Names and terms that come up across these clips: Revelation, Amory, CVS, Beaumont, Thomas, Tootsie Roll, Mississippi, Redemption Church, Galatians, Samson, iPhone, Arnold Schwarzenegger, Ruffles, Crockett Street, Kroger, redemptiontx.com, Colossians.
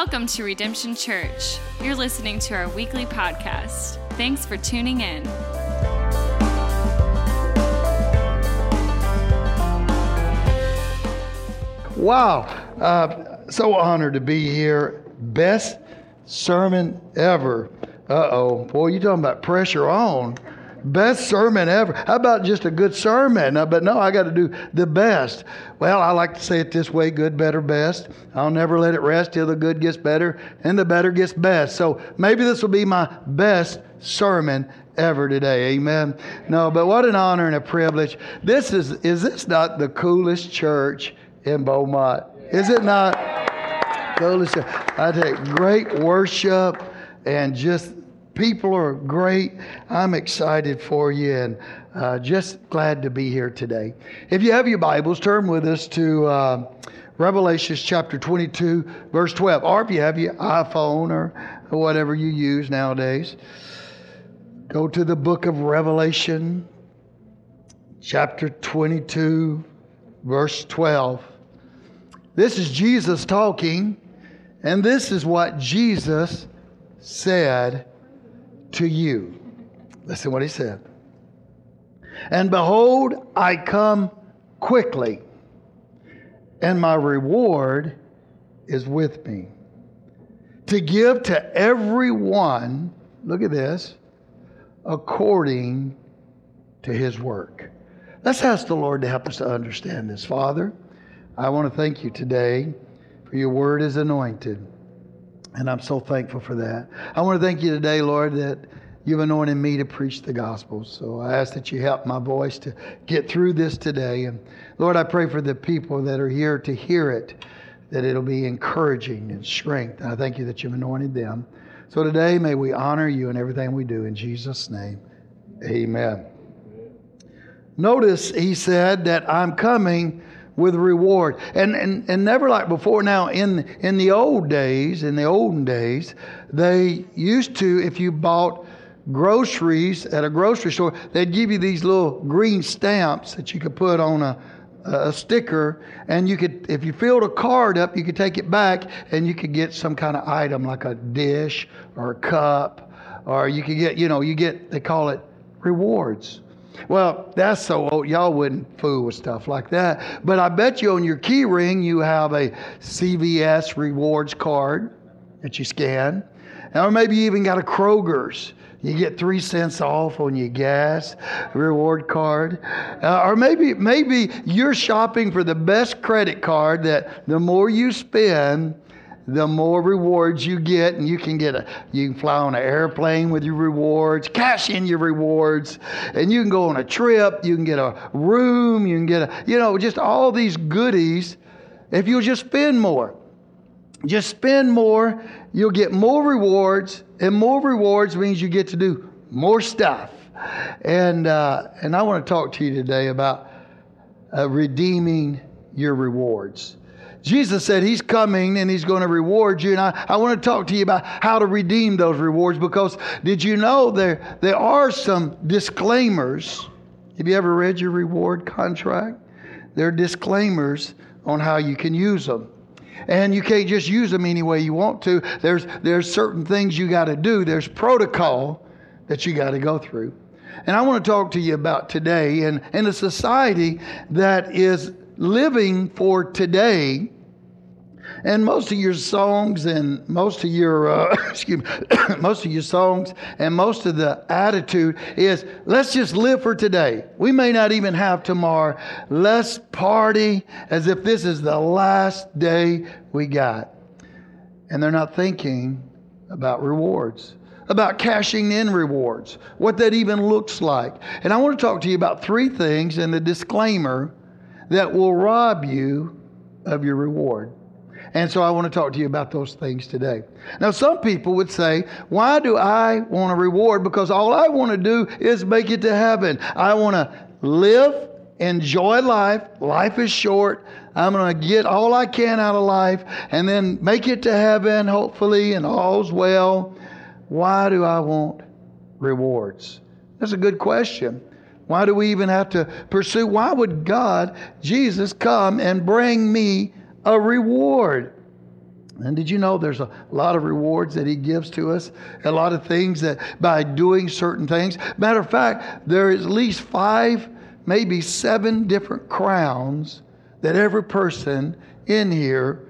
Welcome to Redemption Church. You're listening to our weekly podcast. Thanks for tuning in. Wow. So honored to be here. Best sermon ever. Boy, you're talking about pressure on. Best sermon ever. How about just a good sermon? But no, I got to do the best. Well, I like to say it this way, good, better, best. I'll never let it rest till the good gets better and the better gets best. So maybe this will be my best sermon ever today. Amen. No, but what an honor and a privilege. Is this not the coolest church in Beaumont? Is it not? Coolest. I take great worship and just people are great. I'm excited for you and just glad to be here today. If you have your Bibles, turn with us to Revelation chapter 22, verse 12. Or if you have your iPhone or whatever you use nowadays, go to the book of Revelation chapter 22, verse 12. This is Jesus talking, and this is what Jesus said to you. Listen what he said. And behold, I come quickly, and my reward is with me, to give to everyone, look at this, according to his work. Let's ask the Lord to help us to understand this. Father, I want to thank you today for your word is anointed. And I'm so thankful for that. I want to thank you today, Lord, that you've anointed me to preach the gospel. So I ask that you help my voice to get through this today. And Lord, I pray for the people that are here to hear it, that it'll be encouraging and strength. And I thank you that you've anointed them. So today, may we honor you in everything we do. In Jesus' name, amen. Notice he said that I'm coming with reward. And never like before. Now in the olden days, they used to, if you bought groceries at a grocery store, they'd give you these little green stamps that you could put on a sticker, and you could, if you filled a card up, you could take it back and you could get some kind of item like a dish or a cup, or you could get, they call it rewards. Well, that's so old. Y'all wouldn't fool with stuff like that. But I bet you on your key ring, you have a CVS rewards card that you scan. Or maybe you even got a Kroger's. You get 3 cents off on your gas reward card. Or maybe you're shopping for the best credit card that the more you spend, the more rewards you get, and you can fly on an airplane with your rewards, cash in your rewards, and you can go on a trip, you can get a room, you can get just all these goodies. If you'll just spend more. Just spend more, you'll get more rewards, and more rewards means you get to do more stuff. And I want to talk to you today about redeeming your rewards. Jesus said he's coming and he's going to reward you. And I want to talk to you about how to redeem those rewards, because did you know there are some disclaimers? Have you ever read your reward contract? There are disclaimers on how you can use them. And you can't just use them any way you want to. There's certain things you got to do. There's protocol that you got to go through. And I want to talk to you about today and a society that is living for today, and most of your songs and most of your most of your songs and most of the attitude is, let's just live for today. We may not even have tomorrow. Let's party as if this is the last day we got. And they're not thinking about rewards, about cashing in rewards, what that even looks like. And I want to talk to you about three things and the disclaimer that will rob you of your reward. And so I want to talk to you about those things today. Now, some people would say, why do I want a reward? Because all I want to do is make it to heaven. I want to live, enjoy life. Life is short. I'm going to get all I can out of life and then make it to heaven, hopefully, and all's well. Why do I want rewards? That's a good question. Why do we even have to pursue? Why would God, Jesus, come and bring me a reward? And did you know there's a lot of rewards that he gives to us? A lot of things that by doing certain things. Matter of fact, there is at least 5, maybe 7 different crowns that every person in here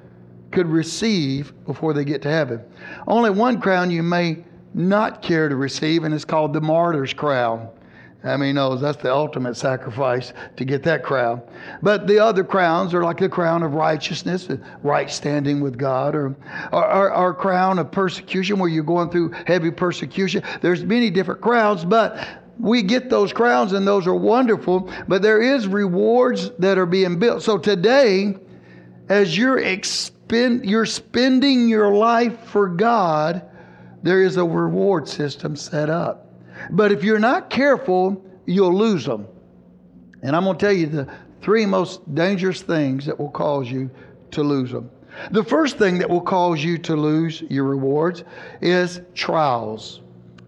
could receive before they get to heaven. Only one crown you may not care to receive, and it's called the martyr's crown. I mean, knows that's the ultimate sacrifice to get that crown. But the other crowns are like the crown of righteousness, right standing with God, or crown of persecution where you're going through heavy persecution. There's many different crowns, but we get those crowns and those are wonderful. But there is rewards that are being built. So today, as you're spending your life for God, there is a reward system set up. But if you're not careful, you'll lose them. And I'm going to tell you the 3 most dangerous things that will cause you to lose them. The first thing that will cause you to lose your rewards is trials.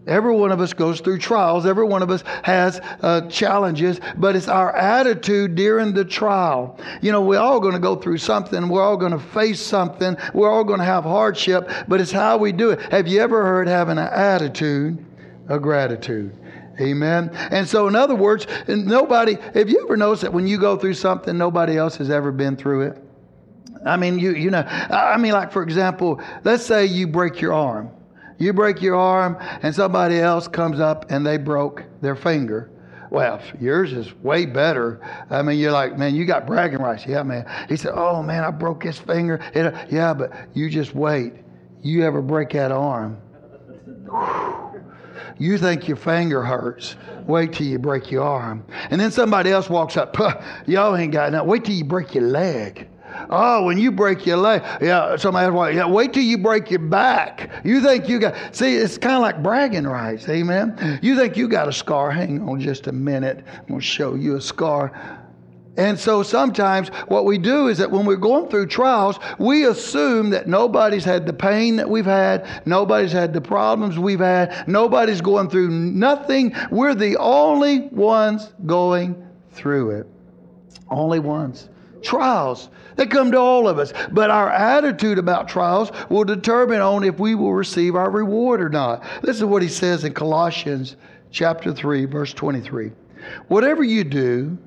Every one of us goes through trials. Every one of us has challenges, but it's our attitude during the trial. You know, we're all going to go through something. We're all going to face something. We're all going to have hardship, but it's how we do it. Have you ever heard having an attitude of gratitude? Amen. And so, in other words, have you ever noticed that when you go through something, nobody else has ever been through it? I mean, like for example, let's say you break your arm. You break your arm and somebody else comes up and they broke their finger. Well, yours is way better. I mean, you're like, man, you got bragging rights. Yeah, man. He said, oh man, I broke his finger. Yeah, but you just wait. You ever break that arm? Whew. You think your finger hurts. Wait till you break your arm. And then somebody else walks up. Y'all ain't got nothing. Wait till you break your leg. Oh, when you break your leg. Yeah, somebody else. Yeah, wait till you break your back. You think you got. See, it's kind of like bragging rights. Amen. You think you got a scar. Hang on just a minute. I'm going to show you a scar. And so sometimes what we do is that when we're going through trials, we assume that nobody's had the pain that we've had. Nobody's had the problems we've had. Nobody's going through nothing. We're the only ones going through it. Only ones. Trials. They come to all of us. But our attitude about trials will determine on if we will receive our reward or not. This is what he says in Colossians chapter 3, verse 23. Whatever you do,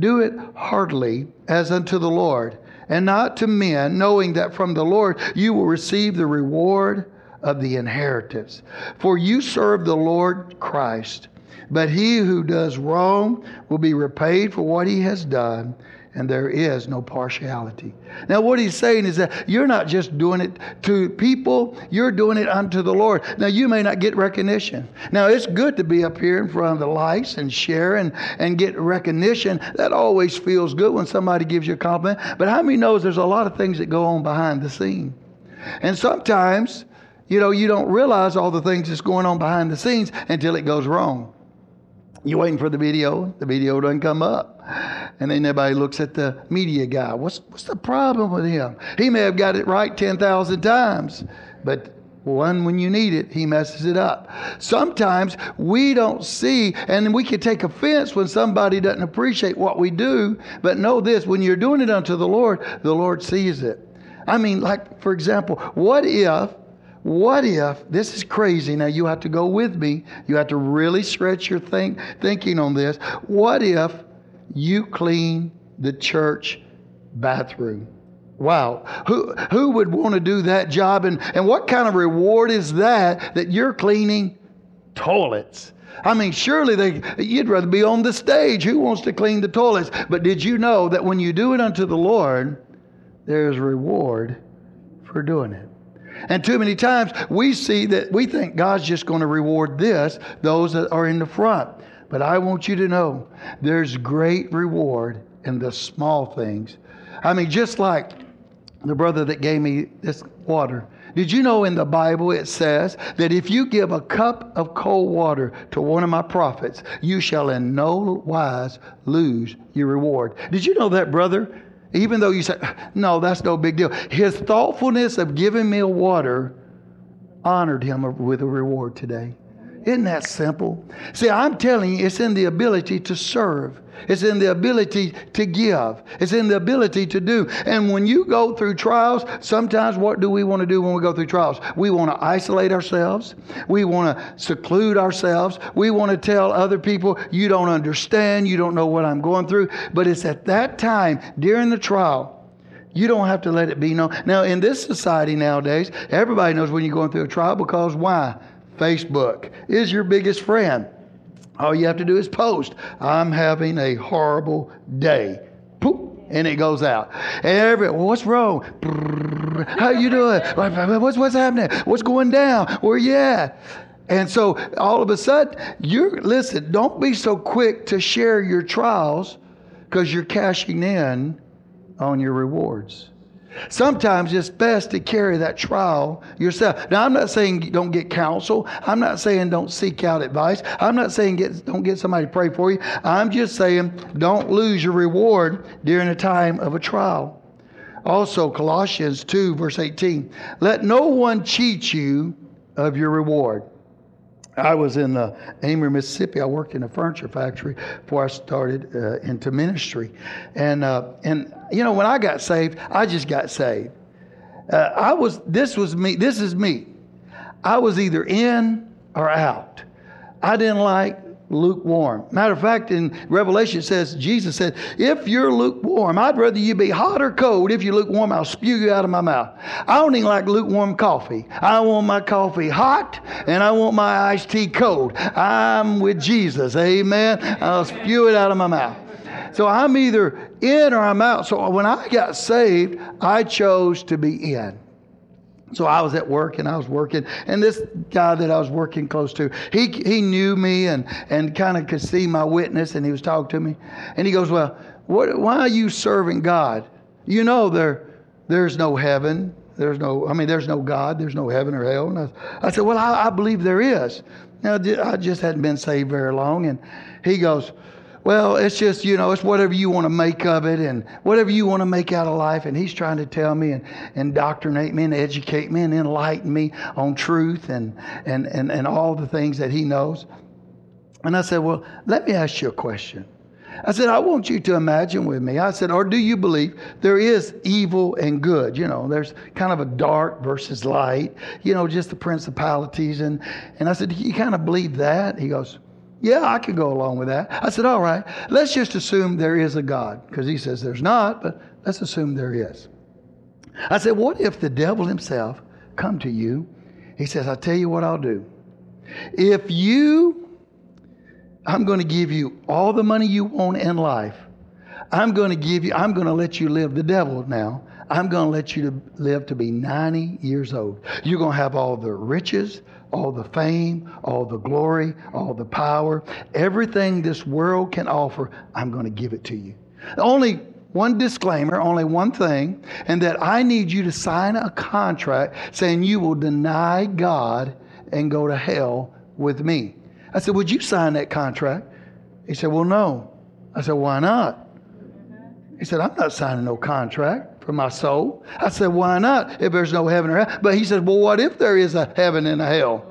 do it heartily as unto the Lord and not to men, knowing that from the Lord you will receive the reward of the inheritance. For you serve the Lord Christ, but he who does wrong will be repaid for what he has done, and there is no partiality. Now what he's saying is that you're not just doing it to people, you're doing it unto the Lord. Now you may not get recognition. Now it's good to be up here in front of the lights and share and get recognition. That always feels good when somebody gives you a compliment. But how many knows there's a lot of things that go on behind the scene? And sometimes, you don't realize all the things that's going on behind the scenes until it goes wrong. You're waiting for the video doesn't come up. And then everybody looks at the media guy. What's the problem with him? He may have got it right 10,000 times, but when you need it, he messes it up. Sometimes we don't see, and we can take offense when somebody doesn't appreciate what we do, but know this, when you're doing it unto the Lord sees it. I mean, like, for example, what if, this is crazy, now you have to go with me, you have to really stretch your thinking on this. What if you clean the church bathroom? Wow. Who would want to do that job? And what kind of reward is that you're cleaning toilets? I mean, surely you'd rather be on the stage. Who wants to clean the toilets? But did you know that when you do it unto the Lord, there is reward for doing it? And too many times we see that we think God's just going to reward those that are in the front. But I want you to know there's great reward in the small things. I mean, just like the brother that gave me this water. Did you know in the Bible it says that if you give a cup of cold water to one of my prophets, you shall in no wise lose your reward? Did you know that, brother? Even though you say, no, that's no big deal. His thoughtfulness of giving me water honored him with a reward today. Isn't that simple? See, I'm telling you, it's in the ability to serve. It's in the ability to give. It's in the ability to do. And when you go through trials, sometimes what do we want to do when we go through trials? We want to isolate ourselves. We want to seclude ourselves. We want to tell other people, you don't understand. You don't know what I'm going through. But it's at that time, during the trial, you don't have to let it be known. Now, in this society nowadays, everybody knows when you're going through a trial because why? Facebook is your biggest friend. All you have to do is post, I'm having a horrible day. Poop, and it goes out. What's wrong? How you doing? What's happening? What's going down? Where you at? And so all of a sudden, listen, don't be so quick to share your trials because you're cashing in on your rewards. Sometimes it's best to carry that trial yourself. Now, I'm not saying don't get counsel. I'm not saying don't seek out advice. I'm not saying don't get somebody to pray for you. I'm just saying don't lose your reward during a time of a trial. Also, Colossians 2, verse 18. Let no one cheat you of your reward. I was in Amory, Mississippi. I worked in a furniture factory before I started into ministry. And you know, when I got saved, I just got saved. This is me. I was either in or out. I didn't like lukewarm. Matter of fact, in Revelation, Jesus said, if you're lukewarm, I'd rather you be hot or cold. If you're lukewarm, I'll spew you out of my mouth. I don't even like lukewarm coffee. I want my coffee hot and I want my iced tea cold. I'm with Jesus. Amen. I'll spew it out of my mouth. So I'm either in or I'm out. So when I got saved, I chose to be in. So I was at work and I was working, and this guy that I was working close to, he knew me and kind of could see my witness, and he was talking to me, and he goes, well, why are you serving God? You know there's no heaven, there's no God, there's no heaven or hell. And I said, well, I believe there is. Now I just hadn't been saved very long, and he goes, well, it's just, you know, it's whatever you want to make of it and whatever you want to make out of life. And he's trying to tell me and indoctrinate me and educate me and enlighten me on truth and all the things that he knows. And I said, well, let me ask you a question. I said, I want you to imagine with me. I said, or do you believe there is evil and good? You know, there's kind of a dark versus light, you know, just the principalities. And I said, do you kind of believe that? He goes, yeah, I could go along with that. I said, all right, let's just assume there is a God. Because he says there's not, but let's assume there is. I said, what if the devil himself come to you? He says, I'll tell you what I'll do. I'm going to give you all the money you want in life. I'm going to let you live the devil now. I'm going to let you live to be 90 years old. You're going to have all the riches, all the fame, all the glory, all the power, everything this world can offer, I'm going to give it to you. Only one disclaimer, only one thing, and that I need you to sign a contract saying you will deny God and go to hell with me. I said, would you sign that contract? He said, well, no. I said, why not? He said, I'm not signing no contract for my soul. I said, why not? If there's no heaven or hell. But he said, well, what if there is a heaven and a hell?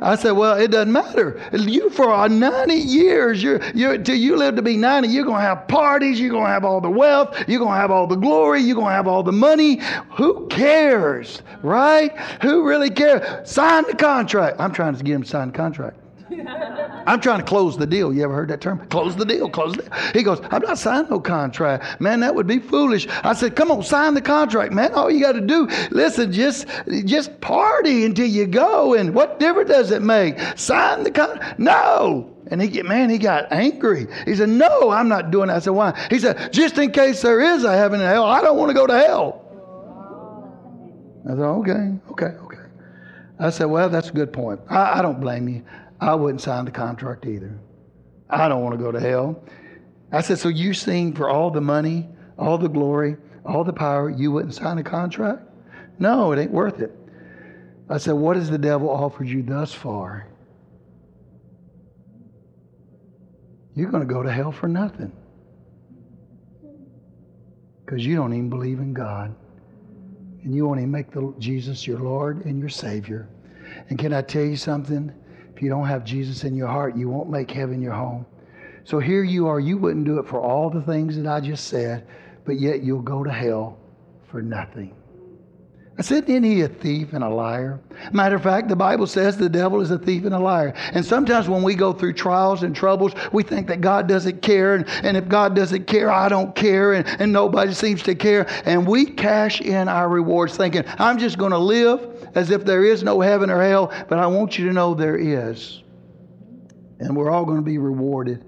I said, well, it doesn't matter. You for 90 years, till you live to be 90, you're going to have parties. You're going to have all the wealth. You're going to have all the glory. You're going to have all the money. Who cares, right? Who really cares? Sign the contract. I'm trying to get him to sign the contract. I'm trying to close the deal. You ever heard that term? Close the deal, close the deal. He goes, I'm not signing no contract. Man, that would be foolish. I said, come on, sign the contract, man. All you got to do, listen, just party until you go. And what difference does it make? Sign the contract. No. And he got angry. He said, no, I'm not doing that. I said, why? He said, just in case there is a heaven and hell, I don't want to go to hell. I said, okay. I said, well, that's a good point. I don't blame you. I wouldn't sign the contract either. I don't want to go to hell. I said, so you sing for all the money, all the glory, all the power, you wouldn't sign a contract? No, it ain't worth it. I said, what has the devil offered you thus far? You're going to go to hell for nothing. Because you don't even believe in God. And you won't even make Jesus your Lord and your Savior. And can I tell you something? If you don't have Jesus in your heart, you won't make heaven your home. So here you are. You wouldn't do it for all the things that I just said, but yet you'll go to hell for nothing. I said, isn't he a thief and a liar? Matter of fact, the Bible says the devil is a thief and a liar. And sometimes when we go through trials and troubles, we think that God doesn't care. And if God doesn't care, I don't care. And nobody seems to care. And we cash in our rewards thinking, I'm just going to live as if there is no heaven or hell. But I want you to know there is. And we're all going to be rewarded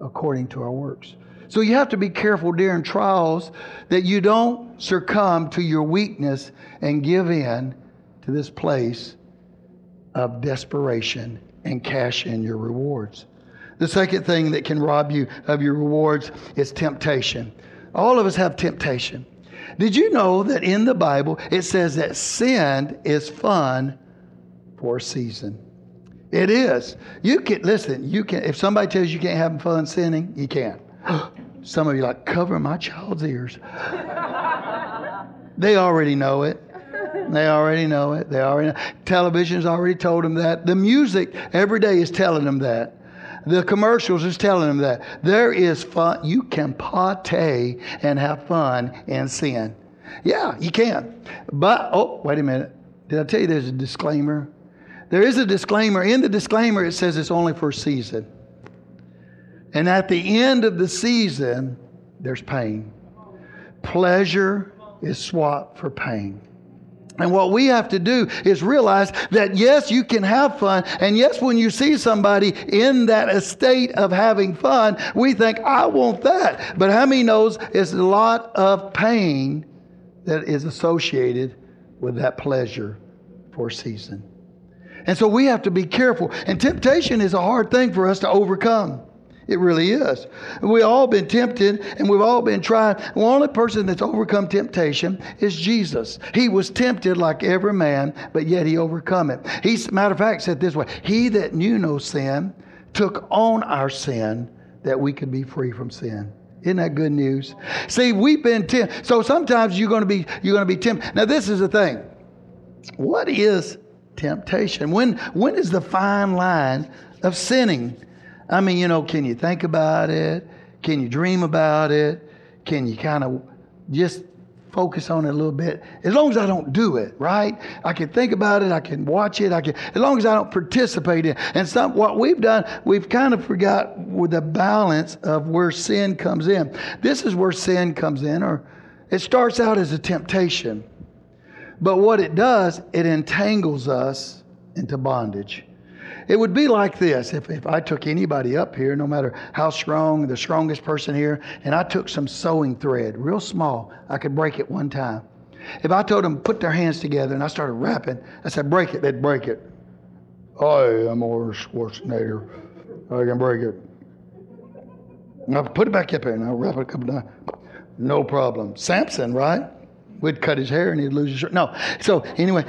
according to our works. So you have to be careful during trials that you don't succumb to your weakness and give in to this place of desperation and cash in your rewards. The second thing that can rob you of your rewards is temptation. All of us have temptation. Did you know that in the Bible it says that sin is fun for a season? It is. You can listen. You can. If somebody tells you can't have fun sinning, you can. Some of you are like, cover my child's ears. They already know it. Television's already told them that. The music every day is telling them that. The commercials is telling them that. There is fun. You can partay and have fun in sin. Yeah, you can. But, oh, wait a minute. Did I tell you there's a disclaimer? There is a disclaimer. In the disclaimer, it says it's only for a season. And at the end of the season, there's pain. Pleasure is swapped for pain. And what we have to do is realize that, yes, you can have fun. And yes, when you see somebody in that estate of having fun, we think, I want that. But how many knows it's a lot of pain that is associated with that pleasure for a season. And so we have to be careful. And temptation is a hard thing for us to overcome. It really is. We've all been tempted and we've all been tried. The only person that's overcome temptation is Jesus. He was tempted like every man, but yet he overcome it. He, matter of fact, said this way, he that knew no sin took on our sin that we could be free from sin. Isn't that good news? See, we've been tempted. So sometimes you're going to be tempted. Now this is the thing. What is temptation? When is the fine line of sinning? I mean, you know, can you think about it? Can you dream about it? Can you kind of just focus on it a little bit? As long as I don't do it, right? I can think about it. I can watch it. As long as I don't participate in it. And what we've done, we've kind of forgot with the balance of where sin comes in. This is where sin comes in, or it starts out as a temptation. But what it does, it entangles us into bondage. It would be like this. If I took anybody up here, no matter how strong, the strongest person here, and I took some sewing thread, real small, I could break it one time. If I told them to put their hands together and I started rapping, I said, break it, they'd break it. I am Arnold Schwarzenegger. I can break it. And I put it back up here and I'll wrap it a couple times. No problem. Samson, right? We'd cut his hair and he'd lose his shirt. No. So anyway,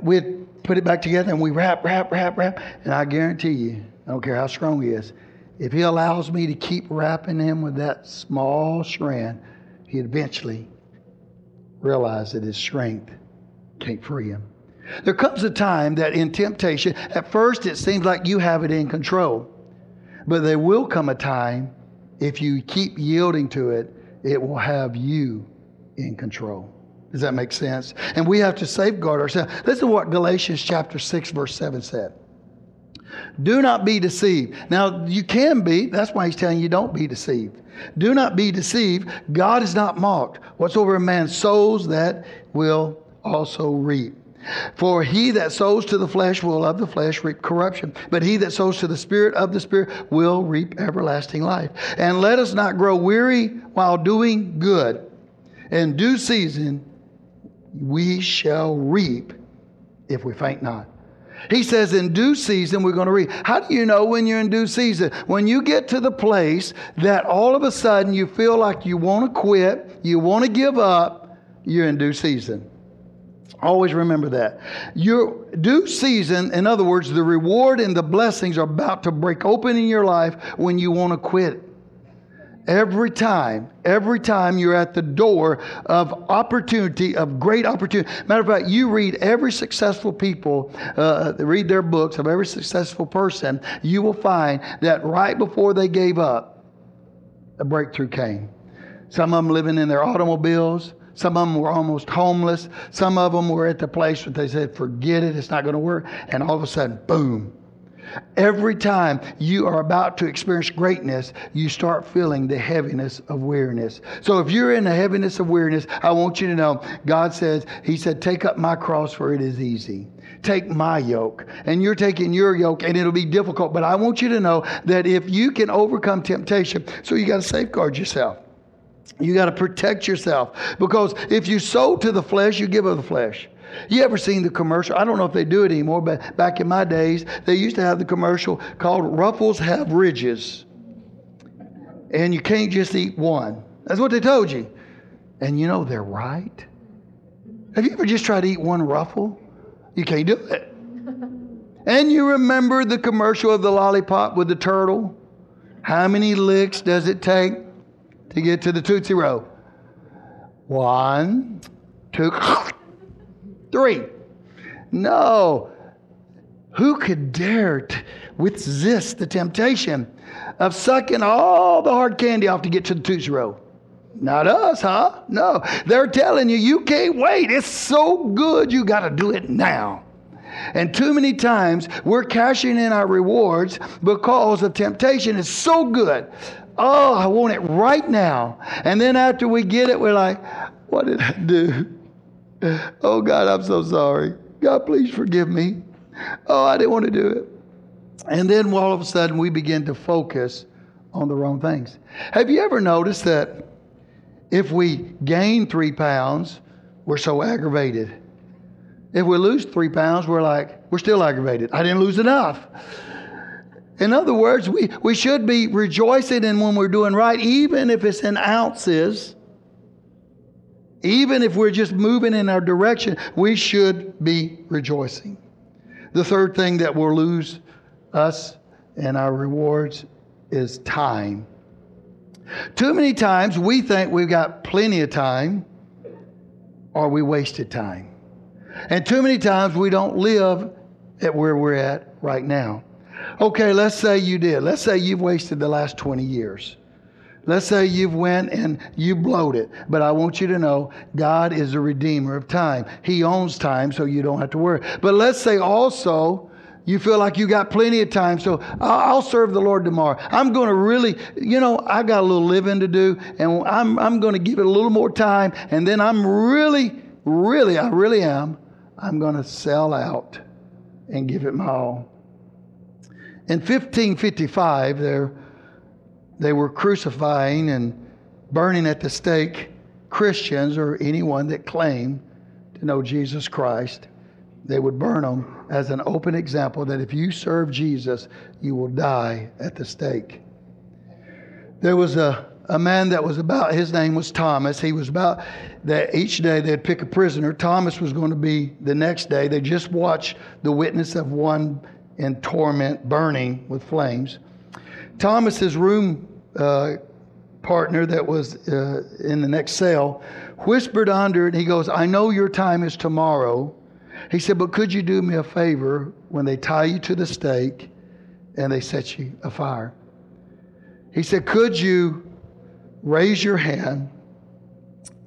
we'd put it back together and we rap. And I guarantee you, I don't care how strong he is, if he allows me to keep wrapping him with that small strand, he'd eventually realize that his strength can't free him. There comes a time that in temptation, at first it seems like you have it in control. But there will come a time, if you keep yielding to it, it will have you in control. Does that make sense? And we have to safeguard ourselves. Listen to what Galatians chapter 6, verse 7 said. Do not be deceived. Now, you can be. That's why he's telling you don't be deceived. Do not be deceived. God is not mocked. Whatsoever a man sows, that will also reap. For he that sows to the flesh will of the flesh reap corruption. But he that sows to the Spirit of the Spirit will reap everlasting life. And let us not grow weary while doing good. In due season, we shall reap if we faint not. He says in due season, we're going to reap. How do you know when you're in due season? When you get to the place that all of a sudden you feel like you want to quit, you want to give up, you're in due season. Always remember that. Your due season, in other words, the reward and the blessings are about to break open in your life when you want to quit. Every time you're at the door of opportunity, of great opportunity. Matter of fact, you read every successful people, read their books of every successful person, you will find that right before they gave up, a breakthrough came. Some of them living in their automobiles. Some of them were almost homeless. Some of them were at the place where they said, forget it, it's not going to work. And all of a sudden, boom. Every time you are about to experience greatness, you start feeling the heaviness of weariness. So if you're in the heaviness of weariness, I want you to know, God says, He said, take up my cross, for it is easy. Take my yoke. And you're taking your yoke, and it'll be difficult. But I want you to know that if you can overcome temptation, so you got to safeguard yourself. You got to protect yourself, because if you sow to the flesh, you give of the flesh. You ever seen the commercial? I don't know if they do it anymore, but back in my days, they used to have the commercial called Ruffles Have Ridges. And you can't just eat one. That's what they told you. And you know, they're right. Have you ever just tried to eat one Ruffle? You can't do it. And you remember the commercial of the lollipop with the turtle? How many licks does it take to get to the Tootsie Roll? 1, 2, 3. No. Who could dare to resist the temptation of sucking all the hard candy off to get to the Tootsie Roll? Not us, huh? No. They're telling you, you can't wait. It's so good, you got to do it now. And too many times, we're cashing in our rewards because the temptation is so good. Oh, I want it right now. And then after we get it, we're like, what did I do? Oh, God, I'm so sorry. God, please forgive me. Oh, I didn't want to do it. And then all of a sudden, we begin to focus on the wrong things. Have you ever noticed that if we gain 3 pounds, we're so aggravated? If we lose 3 pounds, we're like, we're still aggravated. I didn't lose enough. In other words, we should be rejoicing in when we're doing right, even if it's in ounces. Even if we're just moving in our direction, we should be rejoicing. The third thing that will lose us and our rewards is time. Too many times we think we've got plenty of time, or we wasted time. And too many times we don't live at where we're at right now. Okay, let's say you did. Let's say you've wasted the last 20 years. Let's say you've went and you blowed it. But I want you to know, God is a redeemer of time. He owns time, so you don't have to worry. But let's say also you feel like you got plenty of time, so I'll serve the Lord tomorrow. I'm going to really, you know, I got a little living to do, and I'm going to give it a little more time. And then I'm really, I'm going to sell out and give it my all. In 1555, they were crucifying and burning at the stake Christians, or anyone that claimed to know Jesus Christ. They would burn them as an open example that if you serve Jesus, you will die at the stake. There was a man that was about, his name was Thomas. He was about, that each day they'd pick a prisoner. Thomas was going to be the next day. They just watched the witness of one in torment, burning with flames. Thomas's room partner that was in the next cell whispered under it. He goes, I know your time is tomorrow. He said, but could you do me a favor when they tie you to the stake and they set you afire? He said, could you raise your hand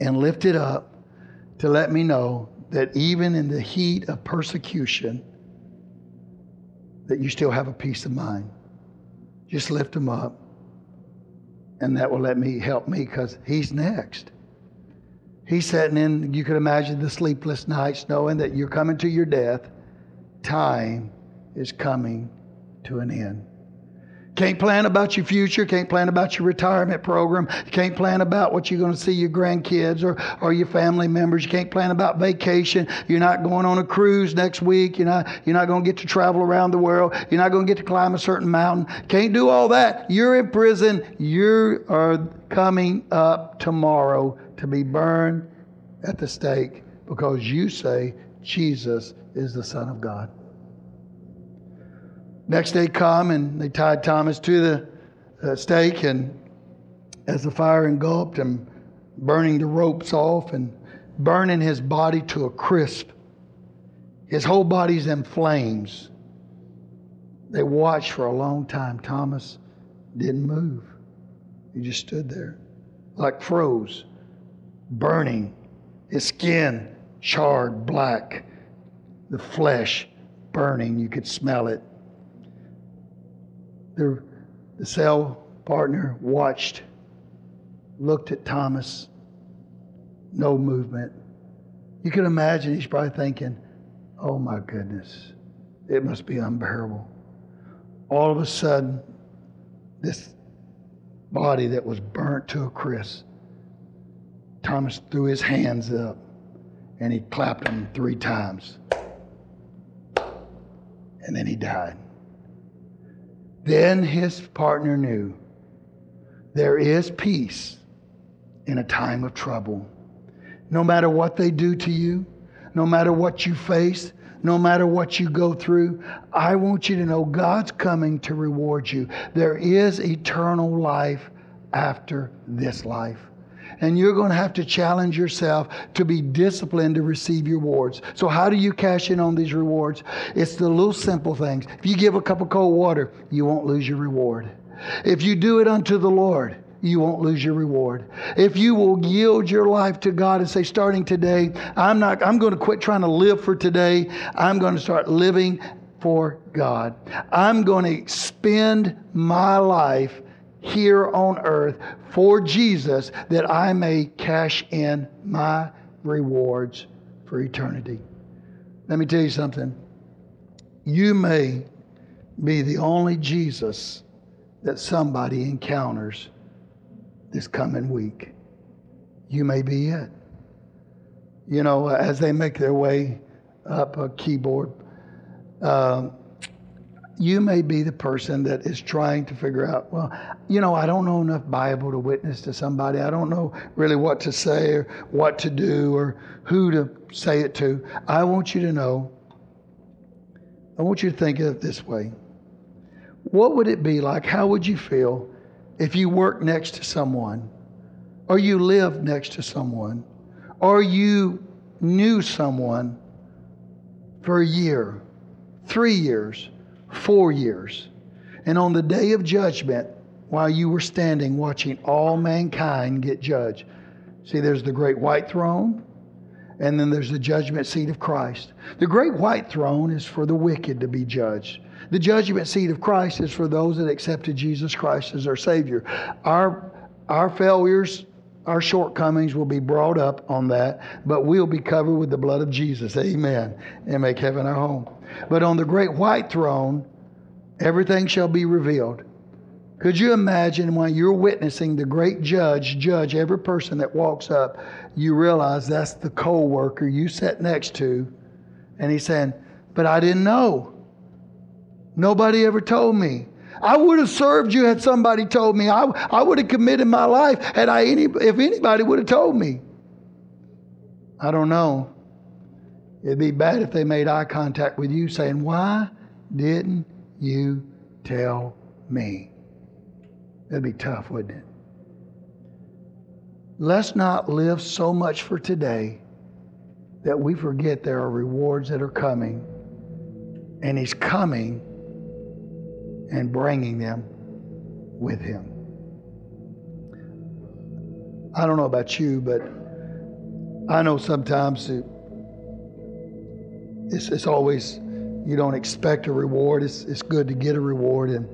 and lift it up to let me know that even in the heat of persecution, that you still have a peace of mind? Just lift him up, and that will help me, because he's next. He's sitting in, you can imagine the sleepless nights, knowing that you're coming to your death. Time is coming to an end. Can't plan about your future. Can't plan about your retirement program. You can't plan about what you're going to see your grandkids or your family members. You can't plan about vacation. You're not going on a cruise next week. You're not going to get to travel around the world. You're not going to get to climb a certain mountain. Can't do all that. You're in prison. You are coming up tomorrow to be burned at the stake because you say Jesus is the Son of God. Next day come and they tied Thomas to the stake, and as the fire engulfed him, burning the ropes off and burning his body to a crisp. His whole body's in flames. They watched for a long time. Thomas didn't move. He just stood there, like froze, burning. His skin charred black, the flesh burning. You could smell it. The cell partner watched, looked at Thomas, no movement. You can imagine he's probably thinking, oh my goodness, it must be unbearable. All of a sudden, this body that was burnt to a crisp, Thomas threw his hands up and he clapped them 3 times. And then he died. Then his partner knew there is peace in a time of trouble. No matter what they do to you, no matter what you face, no matter what you go through, I want you to know God's coming to reward you. There is eternal life after this life. And you're going to have to challenge yourself to be disciplined to receive your rewards. So how do you cash in on these rewards? It's the little simple things. If you give a cup of cold water, you won't lose your reward. If you do it unto the Lord, you won't lose your reward. If you will yield your life to God and say, starting today, I'm going to quit trying to live for today. I'm going to start living for God. I'm going to spend my life here on earth for Jesus, that I may cash in my rewards for eternity. Let me tell you something. You may be the only Jesus that somebody encounters this coming week. You may be it. You know, as they make their way up a keyboard, you may be the person that is trying to figure out, well, you know, I don't know enough Bible to witness to somebody. I don't know really what to say or what to do or who to say it to. I want you to know, I want you to think of it this way. What would it be like? How would you feel if you worked next to someone, or you lived next to someone, or you knew someone for a year, 3 years, 4 years, and on the day of judgment, while you were standing watching all mankind get judged. See, there's the great white throne, and then there's the judgment seat of Christ. The great white throne is for the wicked to be judged. The judgment seat of Christ is for those that accepted Jesus Christ as our Savior. Our failures, our shortcomings will be brought up on that, but we'll be covered with the blood of Jesus. Amen. And make heaven our home. But on the great white throne, everything shall be revealed. Could you imagine when you're witnessing the great judge every person that walks up, you realize that's the co-worker you sat next to, and he's saying, but I didn't know. Nobody ever told me. I would have served you had somebody told me. I would have committed my life if anybody would have told me. I don't know. It'd be bad if they made eye contact with you saying, why didn't you tell me? That'd be tough, wouldn't it? Let's not live so much for today that we forget there are rewards that are coming. And he's coming and bringing them with him. I don't know about you, but I know sometimes it's always, you don't expect a reward. It's good to get a reward. And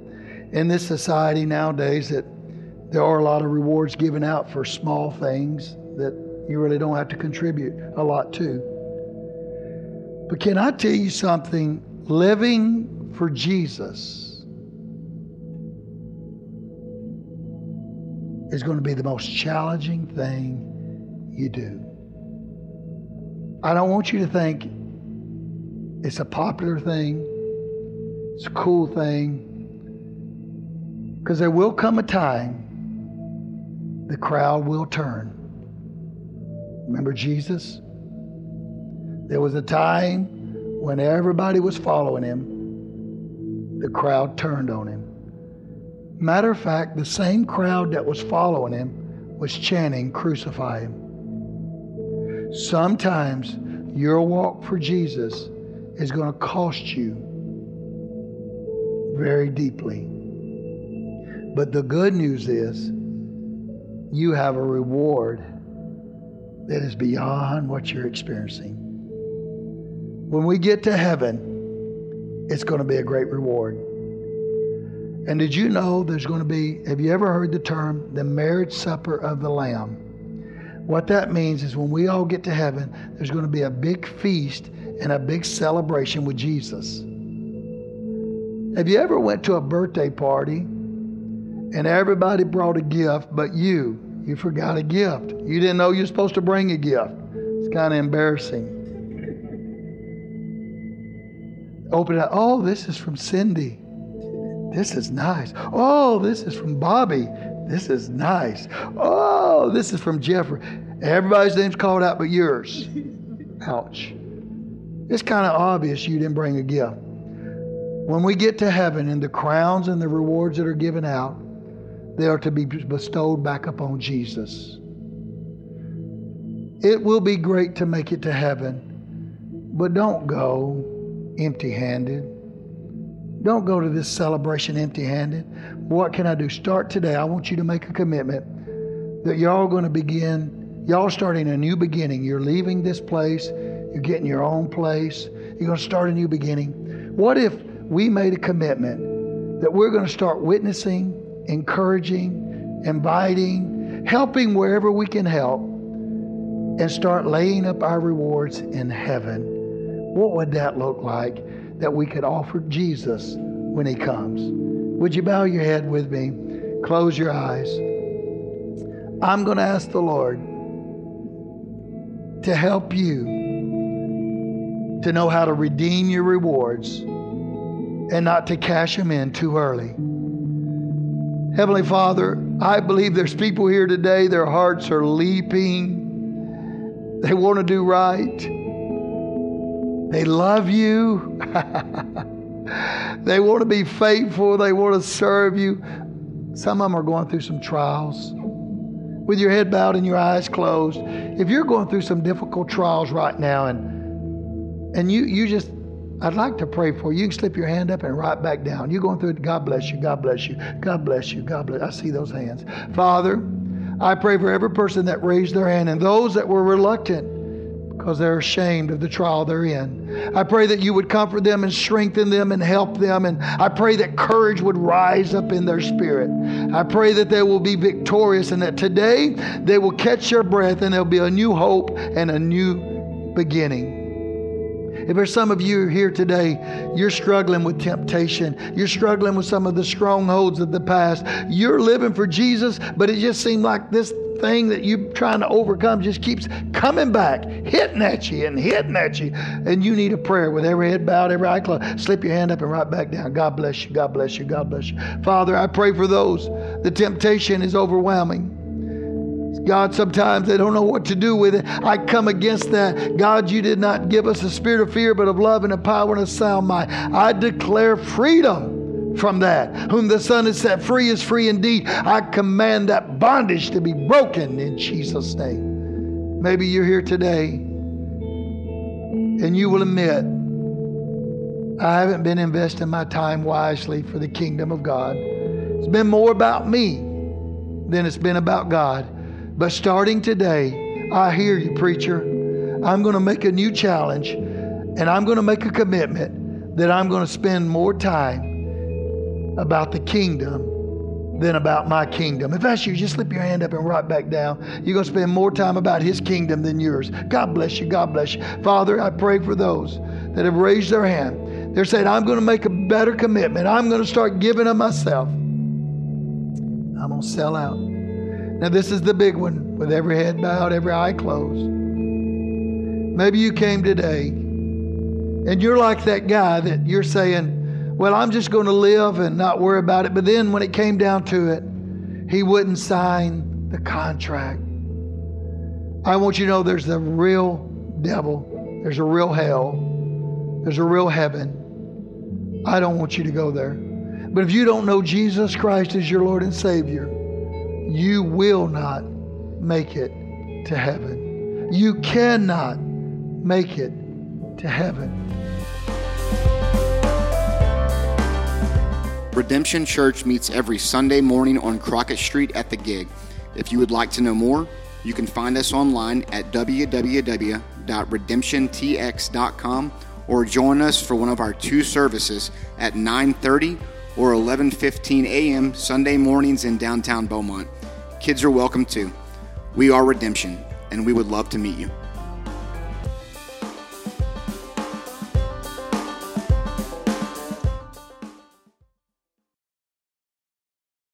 in this society nowadays, that there are a lot of rewards given out for small things that you really don't have to contribute a lot to. But can I tell you something? Living for Jesus is going to be the most challenging thing you do. I don't want you to think it's a popular thing, it's a cool thing, because there will come a time the crowd will turn. Remember Jesus? There was a time when everybody was following him, the crowd turned on him. Matter of fact, the same crowd that was following him was chanting, "Crucify him." Sometimes your walk for Jesus is going to cost you very deeply. But the good news is you have a reward that is beyond what you're experiencing. When we get to heaven, it's going to be a great reward. And did you know there's going to be, have you ever heard the term, the marriage supper of the Lamb? What that means is when we all get to heaven, there's going to be a big feast and a big celebration with Jesus. Have you ever went to a birthday party and everybody brought a gift, but you forgot a gift? You didn't know you were supposed to bring a gift. It's kind of embarrassing. Open it up. Oh, this is from Cindy. This is nice. Oh, this is from Bobby. This is nice. Oh, this is from Jeffrey. Everybody's name's called out but yours. Ouch. It's kind of obvious you didn't bring a gift. When we get to heaven and the crowns and the rewards that are given out, they are to be bestowed back upon Jesus. It will be great to make it to heaven, but don't go empty-handed. Don't go to this celebration empty-handed. What can I do? Start today. I want you to make a commitment that y'all going to begin. Y'all starting a new beginning. You're leaving this place. You're getting your own place. You're going to start a new beginning. What if we made a commitment that we're going to start witnessing, encouraging, inviting, helping wherever we can help, and start laying up our rewards in heaven? What would that look like that we could offer Jesus when he comes? Would you bow your head with me? Close your eyes. I'm going to ask the Lord to help you to know how to redeem your rewards and not to cash them in too early. Heavenly Father, I believe there's people here today, their hearts are leaping. They want to do right. They love you. They want to be faithful. They want to serve you. Some of them are going through some trials. With your head bowed and your eyes closed, if you're going through some difficult trials right now and you just, I'd like to pray for you. You can slip your hand up and right back down. You're going through it. God bless you. God bless you. God bless you. God bless you. I see those hands. Father, I pray for every person that raised their hand and those that were reluctant, because they're ashamed of the trial they're in. I pray that you would comfort them and strengthen them and help them. And I pray that courage would rise up in their spirit. I pray that they will be victorious and that today they will catch their breath and there'll be a new hope and a new beginning. If there's some of you here today, you're struggling with temptation. You're struggling with some of the strongholds of the past. You're living for Jesus, but it just seemed like this thing that you're trying to overcome just keeps coming back, hitting at you, and you need a prayer with every head bowed, every eye closed. Slip your hand up and right back down. God bless you, God bless you, God bless you. Father, I pray for those. The temptation is overwhelming. God, sometimes they don't know what to do with it. I come against that. God, you did not give us a spirit of fear, but of love and of power and a sound mind. I declare freedom from that. Whom the Son has set free is free indeed. I command that bondage to be broken in Jesus' name. Maybe you're here today and you will admit, I haven't been investing my time wisely for the kingdom of God. It's been more about me than it's been about God. But starting today, I hear you, preacher. I'm going to make a new challenge and I'm going to make a commitment that I'm going to spend more time about the kingdom than about my kingdom. If that's you, just slip your hand up and right back down. You're going to spend more time about his kingdom than yours. God bless you. God bless you. Father, I pray for those that have raised their hand. They're saying, I'm going to make a better commitment. I'm going to start giving of myself. I'm going to sell out. Now, this is the big one, with every head bowed, every eye closed. Maybe you came today and you're like that guy that you're saying, well, I'm just going to live and not worry about it. But then when it came down to it, he wouldn't sign the contract. I want you to know there's a real devil. There's a real hell. There's a real heaven. I don't want you to go there. But if you don't know Jesus Christ as your Lord and Savior, you will not make it to heaven. You cannot make it to heaven. Redemption Church meets every Sunday morning on Crockett Street at The Gig. If you would like to know more, you can find us online at www.redemptiontx.com or join us for one of our two services at 9:30 or 11:15 a.m. Sunday mornings in downtown Beaumont. Kids are welcome too. We are Redemption, and we would love to meet you.